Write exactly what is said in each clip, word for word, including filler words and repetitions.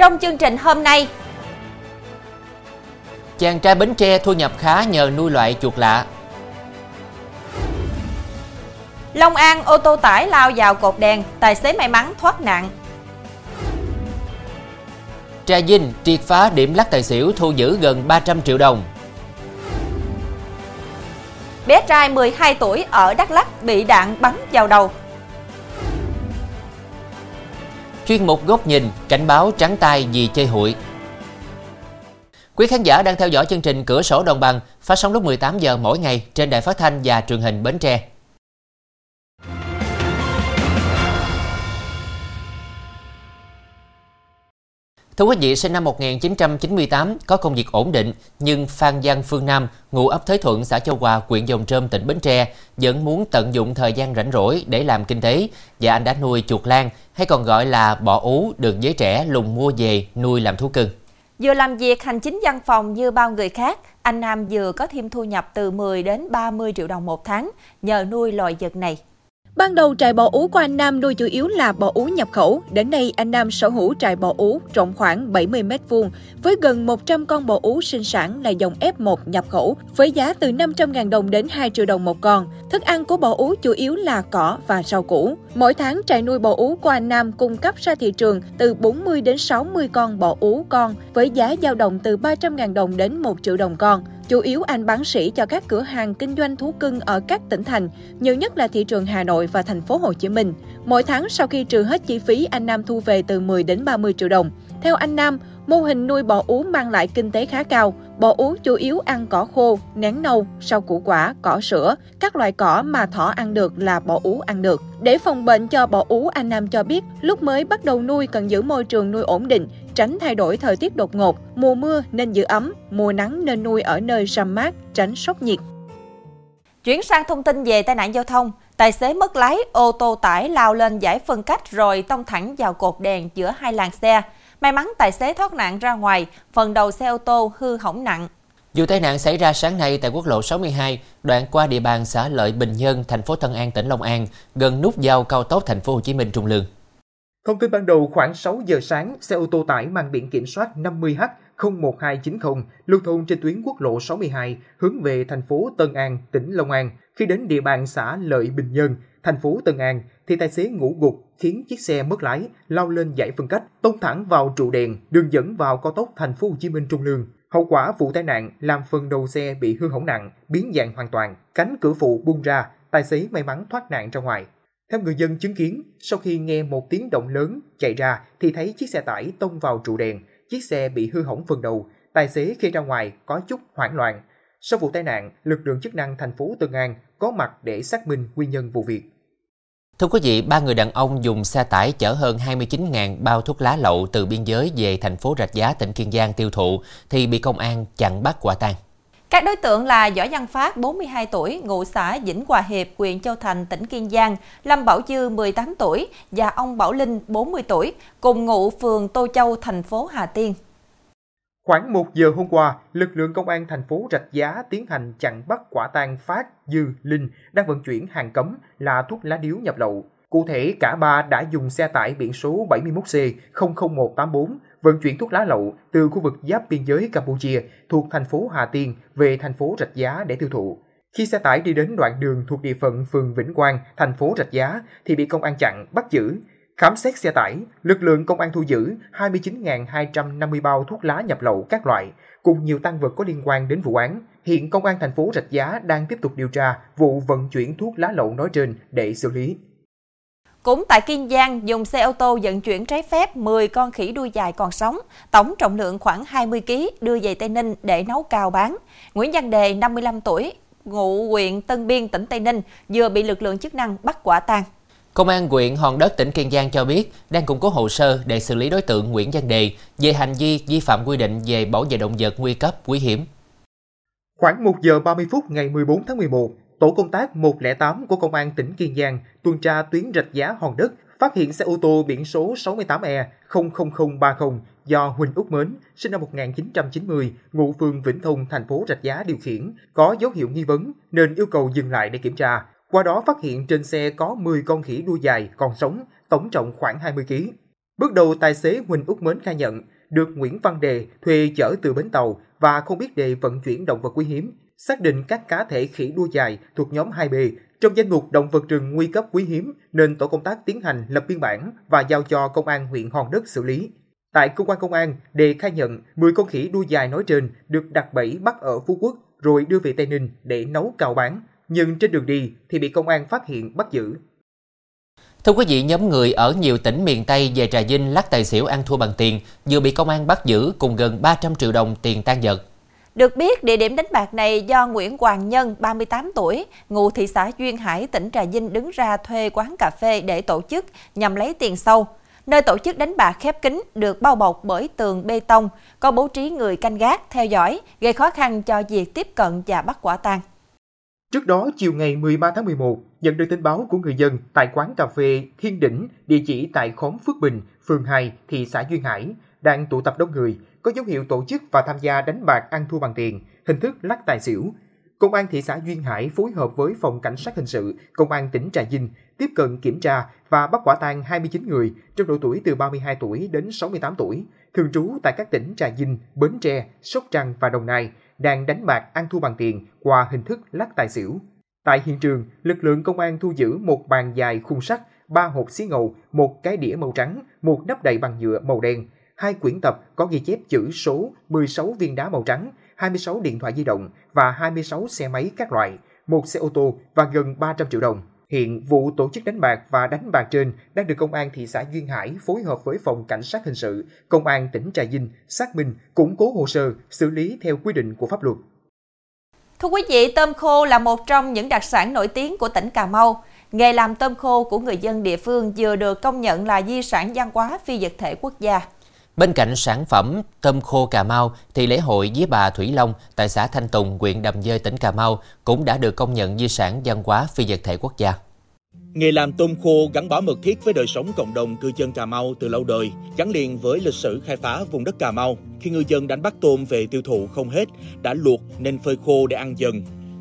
Trong chương trình hôm nay, chàng trai Bến Tre thu nhập khá nhờ nuôi loại chuột lạ. Long An ô tô tải lao vào cột đèn, tài xế may mắn thoát nạn. Trà Vinh triệt phá điểm lắc tài xỉu thu giữ gần ba trăm triệu đồng. Bé trai mười hai tuổi ở Đắk Lắk bị đạn bắn vào đầu. Chuyên mục Góc Nhìn cảnh báo trắng tay vì chơi hụi. Quý khán giả đang theo dõi chương trình Cửa sổ đồng bằng phát sóng lúc mười tám giờ mỗi ngày trên đài phát thanh và truyền hình Bến Tre. Thưa quý vị, sinh năm một nghìn chín trăm chín mươi tám, có công việc ổn định, nhưng Phan Giang Phương Nam, ngụ ấp Thới Thuận, xã Châu Hòa, huyện Giồng Trôm, tỉnh Bến Tre, vẫn muốn tận dụng thời gian rảnh rỗi để làm kinh tế, và anh đã nuôi chuột lang, hay còn gọi là bọ ú, được giới trẻ lùng mua về nuôi làm thú cưng. Vừa làm việc hành chính văn phòng như bao người khác, anh Nam vừa có thêm thu nhập từ mười đến ba mươi triệu đồng một tháng nhờ nuôi loài vật này. Ban đầu, trại bò ú của anh Nam nuôi chủ yếu là bò ú nhập khẩu. Đến nay, anh Nam sở hữu trại bò ú rộng khoảng bảy mươi mét vuông với gần một trăm con bò ú sinh sản là dòng ép một nhập khẩu với giá từ năm trăm nghìn đồng đến hai triệu đồng một con. Thức ăn của bò ú chủ yếu là cỏ và rau củ. Mỗi tháng, trại nuôi bò ú của anh Nam cung cấp ra thị trường từ bốn mươi đến sáu mươi con bò ú con với giá dao động từ ba trăm nghìn đồng đến một triệu đồng con. Chủ yếu anh bán sỉ cho các cửa hàng kinh doanh thú cưng ở các tỉnh thành, nhiều nhất là thị trường Hà Nội và thành phố Hồ Chí Minh. Mỗi tháng sau khi trừ hết chi phí, anh Nam thu về từ mười đến ba mươi triệu đồng. Theo anh Nam, mô hình nuôi bò ú mang lại kinh tế khá cao. Bò ú chủ yếu ăn cỏ khô, nén nâu, rau củ quả, cỏ sữa, các loại cỏ mà thỏ ăn được là bò ú ăn được. Để phòng bệnh cho bò ú, anh Nam cho biết lúc mới bắt đầu nuôi cần giữ môi trường nuôi ổn định, tránh thay đổi thời tiết đột ngột. Mùa mưa nên giữ ấm, mùa nắng nên nuôi ở nơi râm mát, tránh sốc nhiệt. Chuyển sang thông tin về tai nạn giao thông, tài xế mất lái ô tô tải lao lên giải phân cách rồi tông thẳng vào cột đèn giữa hai làn xe. May mắn tài xế thoát nạn ra ngoài, phần đầu xe ô tô hư hỏng nặng. Vụ tai nạn xảy ra sáng nay tại quốc lộ sáu mươi hai, đoạn qua địa bàn xã Lợi Bình Nhân, thành phố Tân An, tỉnh Long An, gần nút giao cao tốc thành phố Hồ Chí Minh Trung Lương. Thông tin ban đầu khoảng sáu giờ sáng, xe ô tô tải mang biển kiểm soát năm mươi H không một hai chín không lưu thông trên tuyến quốc lộ sáu mươi hai hướng về thành phố Tân An, tỉnh Long An. Khi đến địa bàn xã Lợi Bình Nhân, thành phố Tân An thì tài xế ngủ gục khiến chiếc xe mất lái lao lên dải phân cách, tông thẳng vào trụ đèn đường dẫn vào cao tốc thành phố Hồ Chí Minh Trung Lương. Hậu quả vụ tai nạn làm phần đầu xe bị hư hỏng nặng, biến dạng hoàn toàn, cánh cửa phụ bung ra, tài xế may mắn thoát nạn ra ngoài. Theo người dân chứng kiến, sau khi nghe một tiếng động lớn chạy ra thì thấy chiếc xe tải tông vào trụ đèn, chiếc xe bị hư hỏng phần đầu, tài xế khi ra ngoài có chút hoảng loạn. Sau vụ tai nạn, lực lượng chức năng thành phố Tân An có mặt để xác minh nguyên nhân vụ việc. Thưa quý vị, ba người đàn ông dùng xe tải chở hơn hai mươi chín nghìn bao thuốc lá lậu từ biên giới về thành phố Rạch Giá, tỉnh Kiên Giang tiêu thụ thì bị công an chặn bắt quả tang. Các đối tượng là Võ Văn Phát, bốn mươi hai tuổi, ngụ xã Vĩnh Hòa Hiệp, huyện Châu Thành, tỉnh Kiên Giang, Lâm Bảo Dư, mười tám tuổi và ông Bảo Linh, bốn mươi tuổi, cùng ngụ phường Tô Châu, thành phố Hà Tiên. Khoảng một giờ hôm qua, lực lượng công an thành phố Rạch Giá tiến hành chặn bắt quả tang Phát, Dư, Linh đang vận chuyển hàng cấm là thuốc lá điếu nhập lậu. Cụ thể, cả ba đã dùng xe tải biển số bảy mốt C không không một tám bốn vận chuyển thuốc lá lậu từ khu vực giáp biên giới Campuchia thuộc thành phố Hà Tiên về thành phố Rạch Giá để tiêu thụ. Khi xe tải đi đến đoạn đường thuộc địa phận phường Vĩnh Quang, thành phố Rạch Giá thì bị công an chặn, bắt giữ. Khám xét xe tải, lực lượng công an thu giữ hai mươi chín nghìn hai trăm năm mươi bao thuốc lá nhập lậu các loại, cùng nhiều tang vật có liên quan đến vụ án. Hiện công an thành phố Rạch Giá đang tiếp tục điều tra vụ vận chuyển thuốc lá lậu nói trên để xử lý. Cũng tại Kiên Giang, dùng xe ô tô vận chuyển trái phép mười con khỉ đuôi dài còn sống, tổng trọng lượng khoảng hai mươi ki lô gam đưa về Tây Ninh để nấu cao bán. Nguyễn Văn Đề, năm mươi lăm tuổi, ngụ huyện Tân Biên, tỉnh Tây Ninh, vừa bị lực lượng chức năng bắt quả tang. Công an huyện Hòn Đất, tỉnh Kiên Giang cho biết đang củng cố hồ sơ để xử lý đối tượng Nguyễn Văn Đề về hành vi vi phạm quy định về bảo vệ động vật nguy cấp, quý hiếm. Khoảng một giờ ba mươi phút ngày mười bốn tháng mười một, Tổ công tác một không tám của Công an tỉnh Kiên Giang tuần tra tuyến Rạch Giá Hòn Đất phát hiện xe ô tô biển số sáu tám E không không không ba không do Huỳnh Út Mến, sinh năm một nghìn chín trăm chín mươi, ngụ phường Vĩnh Thông, thành phố Rạch Giá điều khiển, có dấu hiệu nghi vấn nên yêu cầu dừng lại để kiểm tra. Qua đó phát hiện trên xe có mười con khỉ đuôi dài còn sống, tổng trọng khoảng hai mươi ki lô gam. Bước đầu, tài xế Huỳnh Út Mến khai nhận được Nguyễn Văn Đề thuê chở từ bến tàu và không biết Đề vận chuyển động vật quý hiếm. Xác định các cá thể khỉ đuôi dài thuộc nhóm hai B trong danh mục động vật rừng nguy cấp quý hiếm nên tổ công tác tiến hành lập biên bản và giao cho công an huyện Hòn Đất xử lý. Tại cơ quan công an, Đề khai nhận mười con khỉ đuôi dài nói trên được đặt bẫy bắt ở Phú Quốc rồi đưa về Tây Ninh để nấu cao bán, nhưng trên đường đi thì bị công an phát hiện bắt giữ. Thưa quý vị, nhóm người ở nhiều tỉnh miền Tây về Trà Vinh lắc tài xỉu ăn thua bằng tiền, vừa bị công an bắt giữ cùng gần ba trăm triệu đồng tiền tang vật. Được biết, địa điểm đánh bạc này do Nguyễn Hoàng Nhân, ba mươi tám tuổi, ngụ thị xã Duyên Hải, tỉnh Trà Vinh đứng ra thuê quán cà phê để tổ chức nhằm lấy tiền sâu. Nơi tổ chức đánh bạc khép kín được bao bọc bởi tường bê tông, có bố trí người canh gác, theo dõi, gây khó khăn cho việc tiếp cận và bắt quả tang. Trước đó, chiều ngày mười ba tháng mười một, nhận được tin báo của người dân tại quán cà phê Thiên Đỉnh, địa chỉ tại khóm Phước Bình, phường hai, thị xã Duyên Hải, đang tụ tập đông người, có dấu hiệu tổ chức và tham gia đánh bạc ăn thua bằng tiền, hình thức lắc tài xỉu. Công an thị xã Duyên Hải phối hợp với Phòng Cảnh sát Hình sự, Công an tỉnh Trà Vinh tiếp cận kiểm tra và bắt quả tang hai mươi chín người trong độ tuổi từ ba mươi hai tuổi đến sáu mươi tám tuổi, thường trú tại các tỉnh Trà Vinh, Bến Tre, Sóc Trăng và Đồng Nai, đang đánh bạc ăn thua bằng tiền qua hình thức lắc tài xỉu. Tại hiện trường, lực lượng công an thu giữ một bàn dài khung sắt, ba hộp xí ngầu, một cái đĩa màu trắng, một nắp đậy bằng nhựa màu đen, hai quyển tập có ghi chép chữ số, mười sáu viên đá màu trắng, hai mươi sáu điện thoại di động và hai mươi sáu xe máy các loại, một xe ô tô và gần ba trăm triệu đồng. Hiện vụ tổ chức đánh bạc và đánh bạc trên đang được Công an thị xã Duyên Hải phối hợp với Phòng Cảnh sát Hình sự, Công an tỉnh Trà Vinh xác minh, củng cố hồ sơ, xử lý theo quy định của pháp luật. Thưa quý vị, tôm khô là một trong những đặc sản nổi tiếng của tỉnh Cà Mau. Nghề làm tôm khô của người dân địa phương vừa được công nhận là di sản văn hóa phi vật thể quốc gia. Bên cạnh sản phẩm tôm khô Cà Mau thì lễ hội Dĩa Bà Thủy Long tại xã Thanh Tùng, huyện Đầm Dơi, tỉnh Cà Mau cũng đã được công nhận di sản văn hóa phi vật thể quốc gia. Nghề làm tôm khô gắn bó mật thiết với đời sống cộng đồng cư dân Cà Mau từ lâu đời, gắn liền với lịch sử khai phá vùng đất Cà Mau. Khi ngư dân đánh bắt tôm về tiêu thụ không hết, đã luộc nên phơi khô để ăn dần.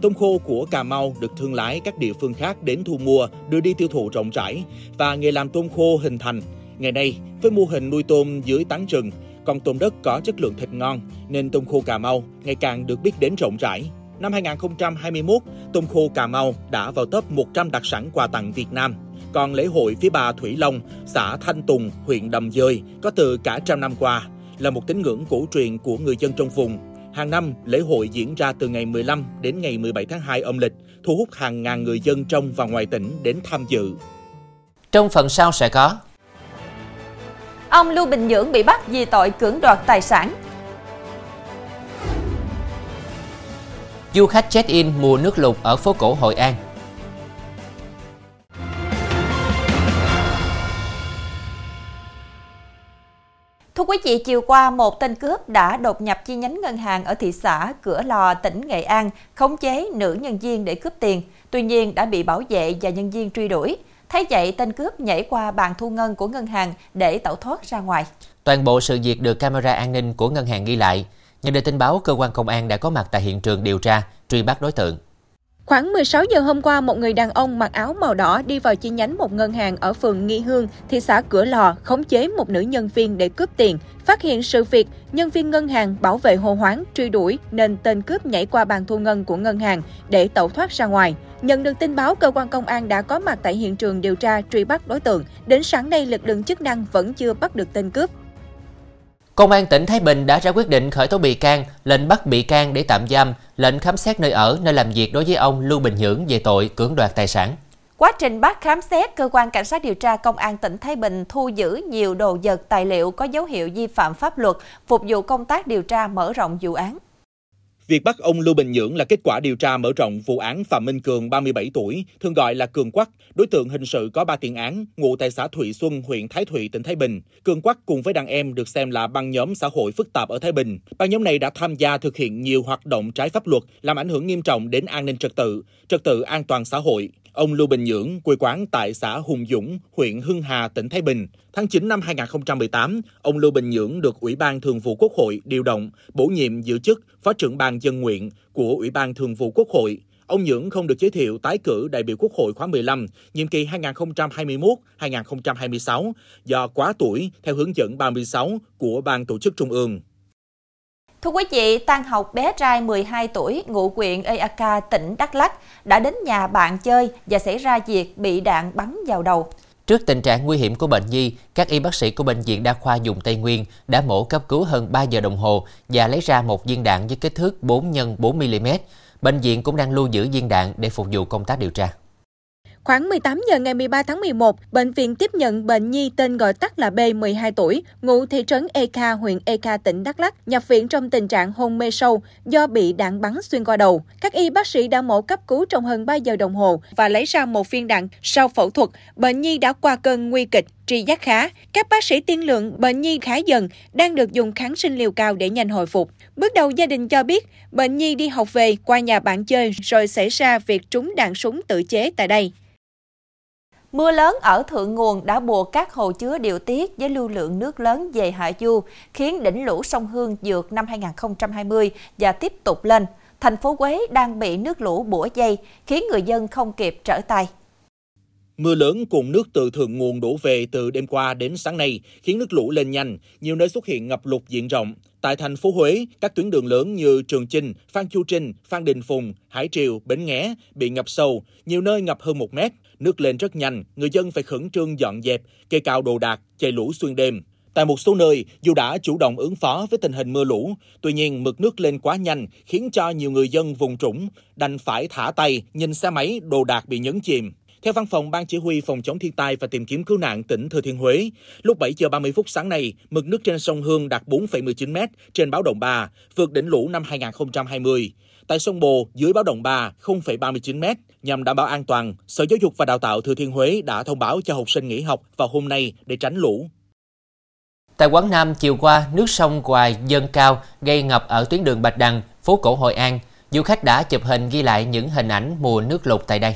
Tôm khô của Cà Mau được thương lái các địa phương khác đến thu mua, đưa đi tiêu thụ rộng rãi và nghề làm tôm khô hình thành. Ngày nay, với mô hình nuôi tôm dưới tán rừng, còn tôm đất có chất lượng thịt ngon, nên tôm khô Cà Mau ngày càng được biết đến rộng rãi. Năm hai nghìn không trăm hai mươi mốt, tôm khô Cà Mau đã vào top một trăm đặc sản quà tặng Việt Nam. Còn lễ hội Vía Bà Thủy Long, xã Thanh Tùng, huyện Đầm Dơi có từ cả trăm năm qua, là một tín ngưỡng cổ truyền của người dân trong vùng. Hàng năm, lễ hội diễn ra từ ngày mười lăm đến ngày mười bảy tháng hai âm lịch, thu hút hàng ngàn người dân trong và ngoài tỉnh đến tham dự. Trong phần sau sẽ có: ông Lưu Bình Nhưỡng bị bắt vì tội cưỡng đoạt tài sản. Du khách check-in mùa nước lụt ở phố cổ Hội An. Thưa quý vị, chiều qua, một tên cướp đã đột nhập chi nhánh ngân hàng ở thị xã Cửa Lò, tỉnh Nghệ An, khống chế nữ nhân viên để cướp tiền. Tuy nhiên, đã bị bảo vệ và nhân viên truy đuổi. Thấy vậy, tên cướp nhảy qua bàn thu ngân của ngân hàng để tẩu thoát ra ngoài. Toàn bộ sự việc được camera an ninh của ngân hàng ghi lại. Nhận được tin báo, cơ quan công an đã có mặt tại hiện trường điều tra, truy bắt đối tượng. Khoảng mười sáu giờ hôm qua, một người đàn ông mặc áo màu đỏ đi vào chi nhánh một ngân hàng ở phường Nghi Hương, thị xã Cửa Lò, khống chế một nữ nhân viên để cướp tiền. Phát hiện sự việc, nhân viên ngân hàng bảo vệ hô hoán, truy đuổi nên tên cướp nhảy qua bàn thu ngân của ngân hàng để tẩu thoát ra ngoài. Nhận được tin báo, cơ quan công an đã có mặt tại hiện trường điều tra, truy bắt đối tượng. Đến sáng nay, lực lượng chức năng vẫn chưa bắt được tên cướp. Công an tỉnh Thái Bình đã ra quyết định khởi tố bị can, lệnh bắt bị can để tạm giam, lệnh khám xét nơi ở, nơi làm việc đối với ông Lưu Bình Nhưỡng về tội cưỡng đoạt tài sản. Quá trình bắt khám xét, cơ quan cảnh sát điều tra Công an tỉnh Thái Bình thu giữ nhiều đồ vật, tài liệu có dấu hiệu vi phạm pháp luật, phục vụ công tác điều tra mở rộng vụ án. Việc bắt ông Lưu Bình Nhưỡng là kết quả điều tra mở rộng vụ án Phạm Minh Cường, ba mươi bảy tuổi, thường gọi là Cường Quắc. Đối tượng hình sự có ba tiền án, ngụ tại xã Thụy Xuân, huyện Thái Thụy, tỉnh Thái Bình. Cường Quắc cùng với đàn em được xem là băng nhóm xã hội phức tạp ở Thái Bình. Băng nhóm này đã tham gia thực hiện nhiều hoạt động trái pháp luật, làm ảnh hưởng nghiêm trọng đến an ninh trật tự, trật tự an toàn xã hội. Ông Lưu Bình Nhưỡng quê quán tại xã Hùng Dũng, huyện Hưng Hà, tỉnh Thái Bình. Tháng chín năm hai nghìn không trăm mười tám, ông Lưu Bình Nhưỡng được Ủy ban Thường vụ Quốc hội điều động, bổ nhiệm giữ chức Phó trưởng ban dân nguyện của Ủy ban Thường vụ Quốc hội. Ông Nhưỡng không được giới thiệu tái cử đại biểu Quốc hội khóa mười lăm, nhiệm kỳ hai nghìn không trăm hai mươi mốt đến hai nghìn không trăm hai mươi sáu, do quá tuổi theo hướng dẫn ba mươi sáu của Ban Tổ chức Trung ương. Thưa quý vị, tan học, bé trai mười hai tuổi, ngụ huyện Eaka, tỉnh Đắk Lắk, đã đến nhà bạn chơi và xảy ra việc bị đạn bắn vào đầu. Trước tình trạng nguy hiểm của bệnh nhi, các y bác sĩ của Bệnh viện Đa khoa vùng Tây Nguyên đã mổ cấp cứu hơn ba giờ đồng hồ và lấy ra một viên đạn với kích thước bốn nhân bốn mi-li-mét. Bệnh viện cũng đang lưu giữ viên đạn để phục vụ công tác điều tra. Khoảng mười tám giờ ngày mười ba tháng mười một, bệnh viện tiếp nhận bệnh nhi tên gọi tắt là B, mười hai tuổi, ngụ thị trấn Eka, huyện Eka, tỉnh Đắk Lắk, nhập viện trong tình trạng hôn mê sâu do bị đạn bắn xuyên qua đầu. Các y bác sĩ đã mổ cấp cứu trong hơn ba giờ đồng hồ và lấy ra một viên đạn. Sau phẫu thuật, bệnh nhi đã qua cơn nguy kịch, tri giác khá. Các bác sĩ tiên lượng bệnh nhi khá dần, đang được dùng kháng sinh liều cao để nhanh hồi phục. Bước đầu gia đình cho biết, bệnh nhi đi học về qua nhà bạn chơi rồi xảy ra việc trúng đạn súng tự chế tại đây. Mưa lớn ở thượng nguồn đã buộc các hồ chứa điều tiết với lưu lượng nước lớn về hạ du, khiến đỉnh lũ sông Hương vượt năm hai nghìn không trăm hai mươi và tiếp tục lên. Thành phố Huế đang bị nước lũ bủa vây, khiến người dân không kịp trở tay. Mưa lớn cùng nước từ thượng nguồn đổ về từ đêm qua đến sáng nay khiến nước lũ lên nhanh, nhiều nơi xuất hiện ngập lụt diện rộng. Tại thành phố Huế, các tuyến đường lớn như Trường Chinh, Phan Chu Trinh, Phan Đình Phùng, Hải Triều, Bến Nghé bị ngập sâu, nhiều nơi ngập hơn một mét. Nước lên rất nhanh, người dân phải khẩn trương dọn dẹp, kê cao đồ đạc, chạy lũ xuyên đêm. Tại một số nơi, dù đã chủ động ứng phó với tình hình mưa lũ, tuy nhiên mực nước lên quá nhanh khiến cho nhiều người dân vùng trũng đành phải thả tay, nhìn xe máy, đồ đạc bị nhấn chìm. Theo Văn phòng Ban Chỉ huy Phòng chống thiên tai và tìm kiếm cứu nạn tỉnh Thừa Thiên Huế, lúc bảy giờ ba mươi phút sáng nay, mực nước trên sông Hương đạt bốn phẩy mười chín mét trên báo động ba, vượt đỉnh lũ năm hai nghìn không trăm hai mươi. Tại sông Bồ, dưới báo động ba, không phẩy ba mươi chín mét. Nhằm đảm bảo an toàn, Sở Giáo dục và Đào tạo Thừa Thiên Huế đã thông báo cho học sinh nghỉ học vào hôm nay để tránh lũ. Tại Quảng Nam, chiều qua, nước sông Hoài dâng cao gây ngập ở tuyến đường Bạch Đằng, phố cổ Hội An. Du khách đã chụp hình ghi lại những hình ảnh mùa nước lụt tại đây.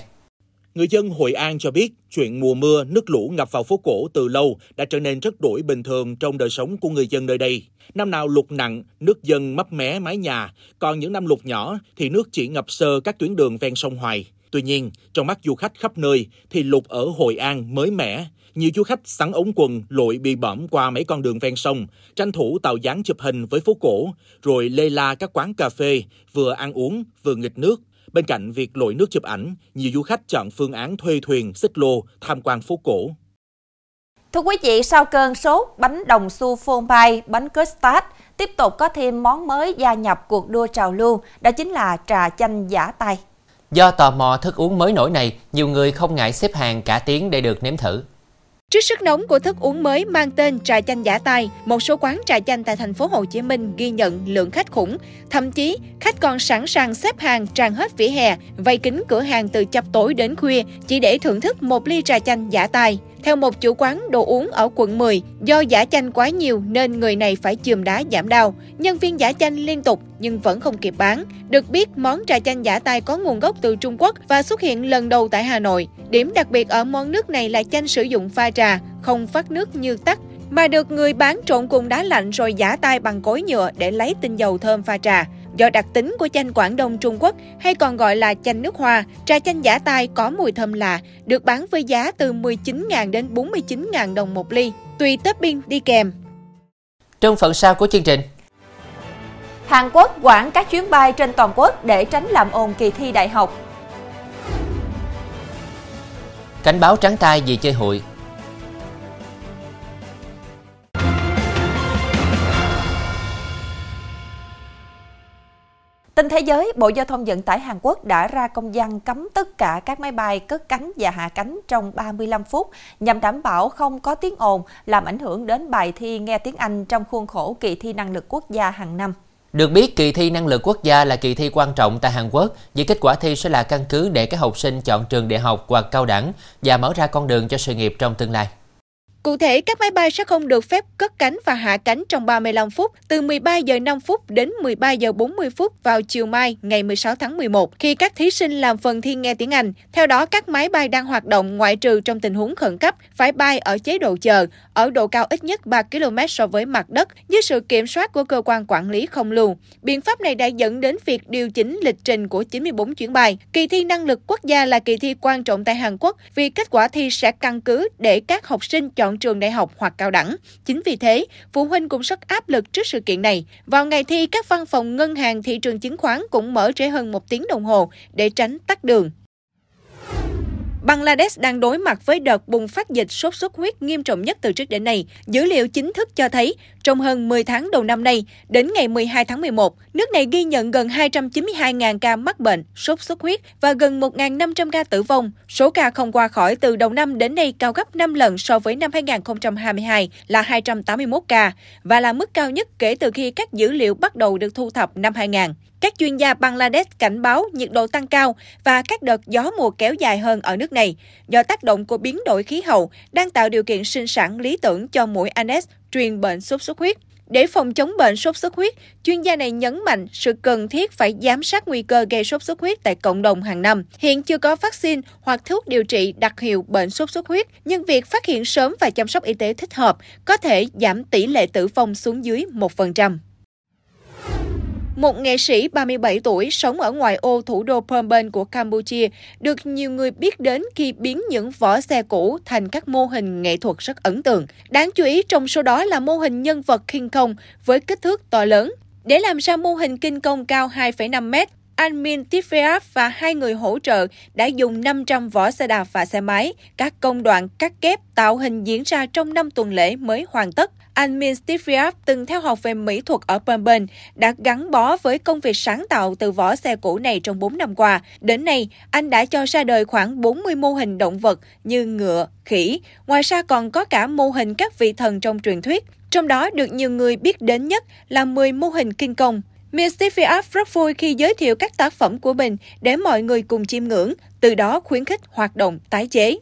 Người dân Hội An cho biết, chuyện mùa mưa, nước lũ ngập vào phố cổ từ lâu đã trở nên rất đổi bình thường trong đời sống của người dân nơi đây. Năm nào lụt nặng, nước dâng mấp mé mái nhà, còn những năm lụt nhỏ thì nước chỉ ngập sơ các tuyến đường ven sông Hoài. Tuy nhiên, trong mắt du khách khắp nơi thì lụt ở Hội An mới mẻ. Nhiều du khách sắn ống quần lội bị bõm qua mấy con đường ven sông, tranh thủ tạo dáng chụp hình với phố cổ, rồi lê la các quán cà phê, vừa ăn uống, vừa nghịch nước. Bên cạnh việc lội nước chụp ảnh, nhiều du khách chọn phương án thuê thuyền, xích lô, tham quan phố cổ. Thưa quý vị, sau cơn sốt, bánh đồng xu phô mai, bánh custard tiếp tục có thêm món mới gia nhập cuộc đua trào lưu, đó chính là trà chanh giả tay. Do tò mò thức uống mới nổi này, nhiều người không ngại xếp hàng cả tiếng để được nếm thử. Trước sức nóng của thức uống mới mang tên trà chanh giả tay, một số quán trà chanh tại thành phố Hồ Chí Minh ghi nhận lượng khách khủng, thậm chí khách còn sẵn sàng xếp hàng tràn hết vỉa hè, vây kín cửa hàng từ chập tối đến khuya chỉ để thưởng thức một ly trà chanh giả tay. Theo một chủ quán đồ uống ở quận mười, do giả chanh quá nhiều nên người này phải chườm đá giảm đau. Nhân viên giả chanh liên tục nhưng vẫn không kịp bán. Được biết, món trà chanh giả tay có nguồn gốc từ Trung Quốc và xuất hiện lần đầu tại Hà Nội. Điểm đặc biệt ở món nước này là chanh sử dụng pha trà, không phát nước như tắc, mà được người bán trộn cùng đá lạnh rồi giả tay bằng cối nhựa để lấy tinh dầu thơm pha trà. Do đặc tính của chanh Quảng Đông Trung Quốc hay còn gọi là chanh nước hoa, trà chanh giả tay có mùi thơm lạ, được bán với giá từ mười chín nghìn đến bốn mươi chín nghìn đồng một ly, tùy topping đi kèm. Trong phần sau của chương trình, Hàn Quốc hoãn các chuyến bay trên toàn quốc để tránh làm ồn kỳ thi đại học. Cảnh báo trắng tay vì chơi hụi. Tin thế giới, Bộ Giao thông Vận tải Hàn Quốc đã ra công văn cấm tất cả các máy bay cất cánh và hạ cánh trong ba mươi lăm phút nhằm đảm bảo không có tiếng ồn làm ảnh hưởng đến bài thi nghe tiếng Anh trong khuôn khổ kỳ thi năng lực quốc gia hàng năm. Được biết, kỳ thi năng lực quốc gia là kỳ thi quan trọng tại Hàn Quốc vì kết quả thi sẽ là căn cứ để các học sinh chọn trường đại học hoặc cao đẳng và mở ra con đường cho sự nghiệp trong tương lai. Cụ thể, các máy bay sẽ không được phép cất cánh và hạ cánh trong ba mươi lăm phút, từ mười ba giờ năm phút đến mười ba giờ bốn mươi phút vào chiều mai ngày mười sáu tháng mười một, khi các thí sinh làm phần thi nghe tiếng Anh. Theo đó, các máy bay đang hoạt động ngoại trừ trong tình huống khẩn cấp phải bay ở chế độ chờ, ở độ cao ít nhất ba ki lô mét so với mặt đất, dưới sự kiểm soát của cơ quan quản lý không lưu. Biện pháp này đã dẫn đến việc điều chỉnh lịch trình của chín mươi bốn chuyến bay. Kỳ thi năng lực quốc gia là kỳ thi quan trọng tại Hàn Quốc vì kết quả thi sẽ căn cứ để các học sinh chọn trường đại học hoặc cao đẳng. Chính vì thế, phụ huynh cũng rất áp lực trước sự kiện này. Vào ngày thi, các văn phòng ngân hàng, thị trường chứng khoán cũng mở trễ hơn một tiếng đồng hồ để tránh tắc đường. Bangladesh đang đối mặt với đợt bùng phát dịch sốt xuất huyết nghiêm trọng nhất từ trước đến nay. Dữ liệu chính thức cho thấy, trong hơn mười tháng đầu năm nay, đến ngày mười hai tháng mười một, nước này ghi nhận gần hai trăm chín mươi hai nghìn ca mắc bệnh sốt xuất huyết và gần một nghìn năm trăm ca tử vong. Số ca không qua khỏi từ đầu năm đến nay cao gấp năm lần so với năm hai nghìn không trăm hai mươi hai là hai trăm tám mươi mốt ca và là mức cao nhất kể từ khi các dữ liệu bắt đầu được thu thập năm hai nghìn. Các chuyên gia Bangladesh cảnh báo nhiệt độ tăng cao và các đợt gió mùa kéo dài hơn ở nước này, do tác động của biến đổi khí hậu đang tạo điều kiện sinh sản lý tưởng cho muỗi Aedes truyền bệnh sốt xuất huyết. Để phòng chống bệnh sốt xuất huyết, chuyên gia này nhấn mạnh sự cần thiết phải giám sát nguy cơ gây sốt xuất huyết tại cộng đồng hàng năm. Hiện chưa có vaccine hoặc thuốc điều trị đặc hiệu bệnh sốt xuất huyết, nhưng việc phát hiện sớm và chăm sóc y tế thích hợp có thể giảm tỷ lệ tử vong xuống dưới một phần trăm. Một nghệ sĩ ba mươi bảy tuổi sống ở ngoại ô thủ đô Phnom Penh của Campuchia được nhiều người biết đến khi biến những vỏ xe cũ thành các mô hình nghệ thuật rất ấn tượng. Đáng chú ý trong số đó là mô hình nhân vật King Kong với kích thước to lớn. Để làm ra mô hình King Kong cao hai phẩy năm mét, Anmin Tithraph và hai người hỗ trợ đã dùng năm trăm vỏ xe đạp và xe máy, các công đoạn cắt ghép tạo hình diễn ra trong năm tuần lễ mới hoàn tất. Anmin Tithraph từng theo học về mỹ thuật ở Phnom Penh, đã gắn bó với công việc sáng tạo từ vỏ xe cũ này trong bốn năm qua. Đến nay, anh đã cho ra đời khoảng bốn mươi mô hình động vật như ngựa, khỉ. Ngoài ra còn có cả mô hình các vị thần trong truyền thuyết. Trong đó được nhiều người biết đến nhất là mười mô hình King Kong. Minstifyab rất vui khi giới thiệu các tác phẩm của mình để mọi người cùng chiêm ngưỡng, từ đó khuyến khích hoạt động tái chế.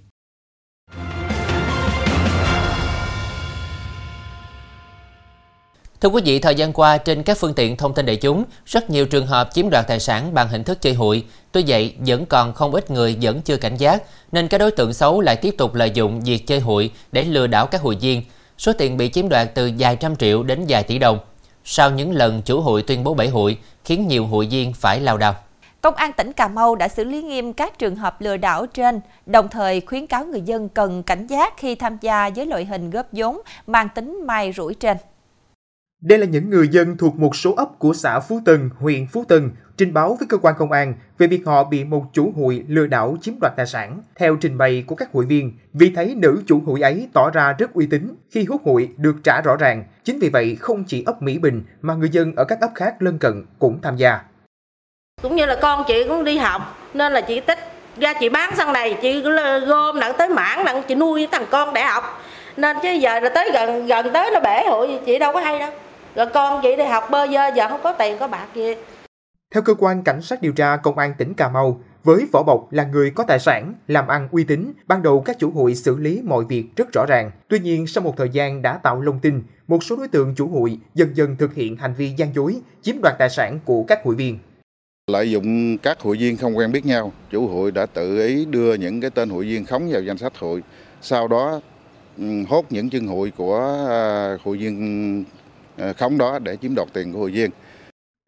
Thưa quý vị, thời gian qua trên các phương tiện thông tin đại chúng, rất nhiều trường hợp chiếm đoạt tài sản bằng hình thức chơi hụi. Tuy vậy, vẫn còn không ít người vẫn chưa cảnh giác, nên các đối tượng xấu lại tiếp tục lợi dụng việc chơi hụi để lừa đảo các hụi viên. Số tiền bị chiếm đoạt từ vài trăm triệu đến vài tỷ đồng. Sau những lần chủ hụi tuyên bố bể hụi, khiến nhiều hụi viên phải lao đao. Công an tỉnh Cà Mau đã xử lý nghiêm các trường hợp lừa đảo trên, đồng thời khuyến cáo người dân cần cảnh giác khi tham gia với loại hình góp vốn mang tính may rủi trên. Đây là những người dân thuộc một số ấp của xã Phú Tân, huyện Phú Tân, trình báo với cơ quan công an về việc họ bị một chủ hụi lừa đảo chiếm đoạt tài sản. Theo trình bày của các hụi viên, vì thấy nữ chủ hụi ấy tỏ ra rất uy tín khi hút hụi được trả rõ ràng. Chính vì vậy, không chỉ ấp Mỹ Bình mà người dân ở các ấp khác lân cận cũng tham gia. Cũng như là con chị cũng đi học, nên là chị tích ra chị bán sang này, chị gom đặng tới mãn, đặng chị nuôi thằng con để học. Nên chứ giờ là tới gần gần tới nó bể hụi, chị đâu có hay đâu. Rồi con chị đi học bơ vơ, giờ không có tiền có bạc gì. Theo cơ quan cảnh sát điều tra công an tỉnh Cà Mau, với vỏ bọc là người có tài sản, làm ăn uy tín, ban đầu các chủ hụi xử lý mọi việc rất rõ ràng. Tuy nhiên, sau một thời gian đã tạo lòng tin, một số đối tượng chủ hụi dần dần thực hiện hành vi gian dối, chiếm đoạt tài sản của các hụi viên. Lợi dụng các hụi viên không quen biết nhau, chủ hụi đã tự ý đưa những cái tên hụi viên khống vào danh sách hụi, sau đó hốt những chân hụi của hụi viên khống đó để chiếm đoạt tiền của hụi viên.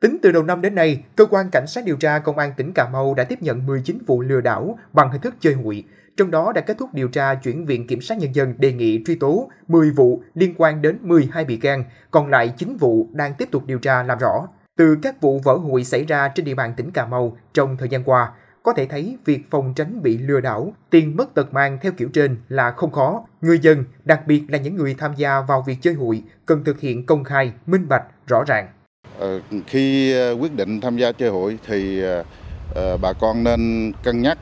Tính từ đầu năm đến nay, cơ quan cảnh sát điều tra công an tỉnh Cà Mau đã tiếp nhận mười chín vụ lừa đảo bằng hình thức chơi hụi, trong đó đã kết thúc điều tra chuyển Viện Kiểm sát Nhân dân đề nghị truy tố mười vụ liên quan đến mười hai bị can, còn lại chín vụ đang tiếp tục điều tra làm rõ. Từ các vụ vỡ hụi xảy ra trên địa bàn tỉnh Cà Mau trong thời gian qua, có thể thấy việc phòng tránh bị lừa đảo, tiền mất tật mang theo kiểu trên là không khó. Người dân, đặc biệt là những người tham gia vào việc chơi hụi, cần thực hiện công khai, minh bạch, rõ ràng. Khi quyết định tham gia chơi hụi thì bà con nên cân nhắc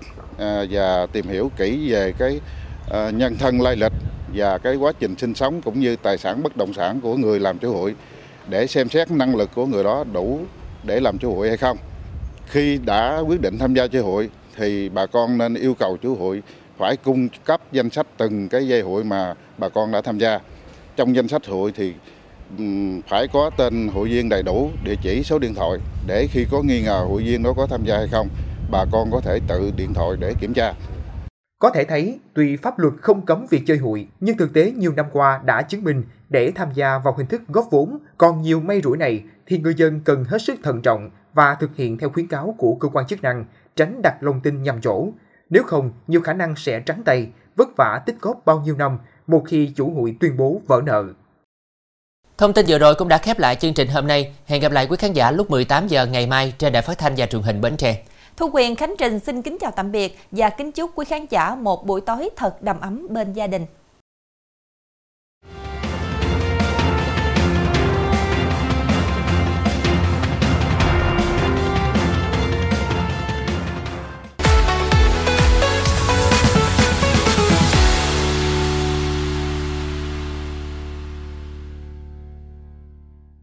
và tìm hiểu kỹ về cái nhân thân lai lịch và cái quá trình sinh sống cũng như tài sản bất động sản của người làm chơi hụi để xem xét năng lực của người đó đủ để làm chơi hụi hay không. Khi đã quyết định tham gia chơi hụi thì bà con nên yêu cầu chủ hụi phải cung cấp danh sách từng cái dây hụi mà bà con đã tham gia. Trong danh sách hội thì phải có tên hội viên đầy đủ, địa chỉ, số điện thoại để khi có nghi ngờ hội viên đó có tham gia hay không, bà con có thể tự điện thoại để kiểm tra. Có thể thấy, tuy pháp luật không cấm việc chơi hụi, nhưng thực tế nhiều năm qua đã chứng minh để tham gia vào hình thức góp vốn còn nhiều may rủi này thì người dân cần hết sức thận trọng và thực hiện theo khuyến cáo của cơ quan chức năng, tránh đặt lòng tin nhầm chỗ. Nếu không, nhiều khả năng sẽ trắng tay, vất vả tích góp bao nhiêu năm một khi chủ hụi tuyên bố vỡ nợ. Thông tin vừa rồi cũng đã khép lại chương trình hôm nay. Hẹn gặp lại quý khán giả lúc mười tám giờ ngày mai trên Đài Phát thanh và Truyền hình Bến Tre. Thu Quyền, Khánh Trình xin kính chào tạm biệt và kính chúc quý khán giả một buổi tối thật đầm ấm bên gia đình.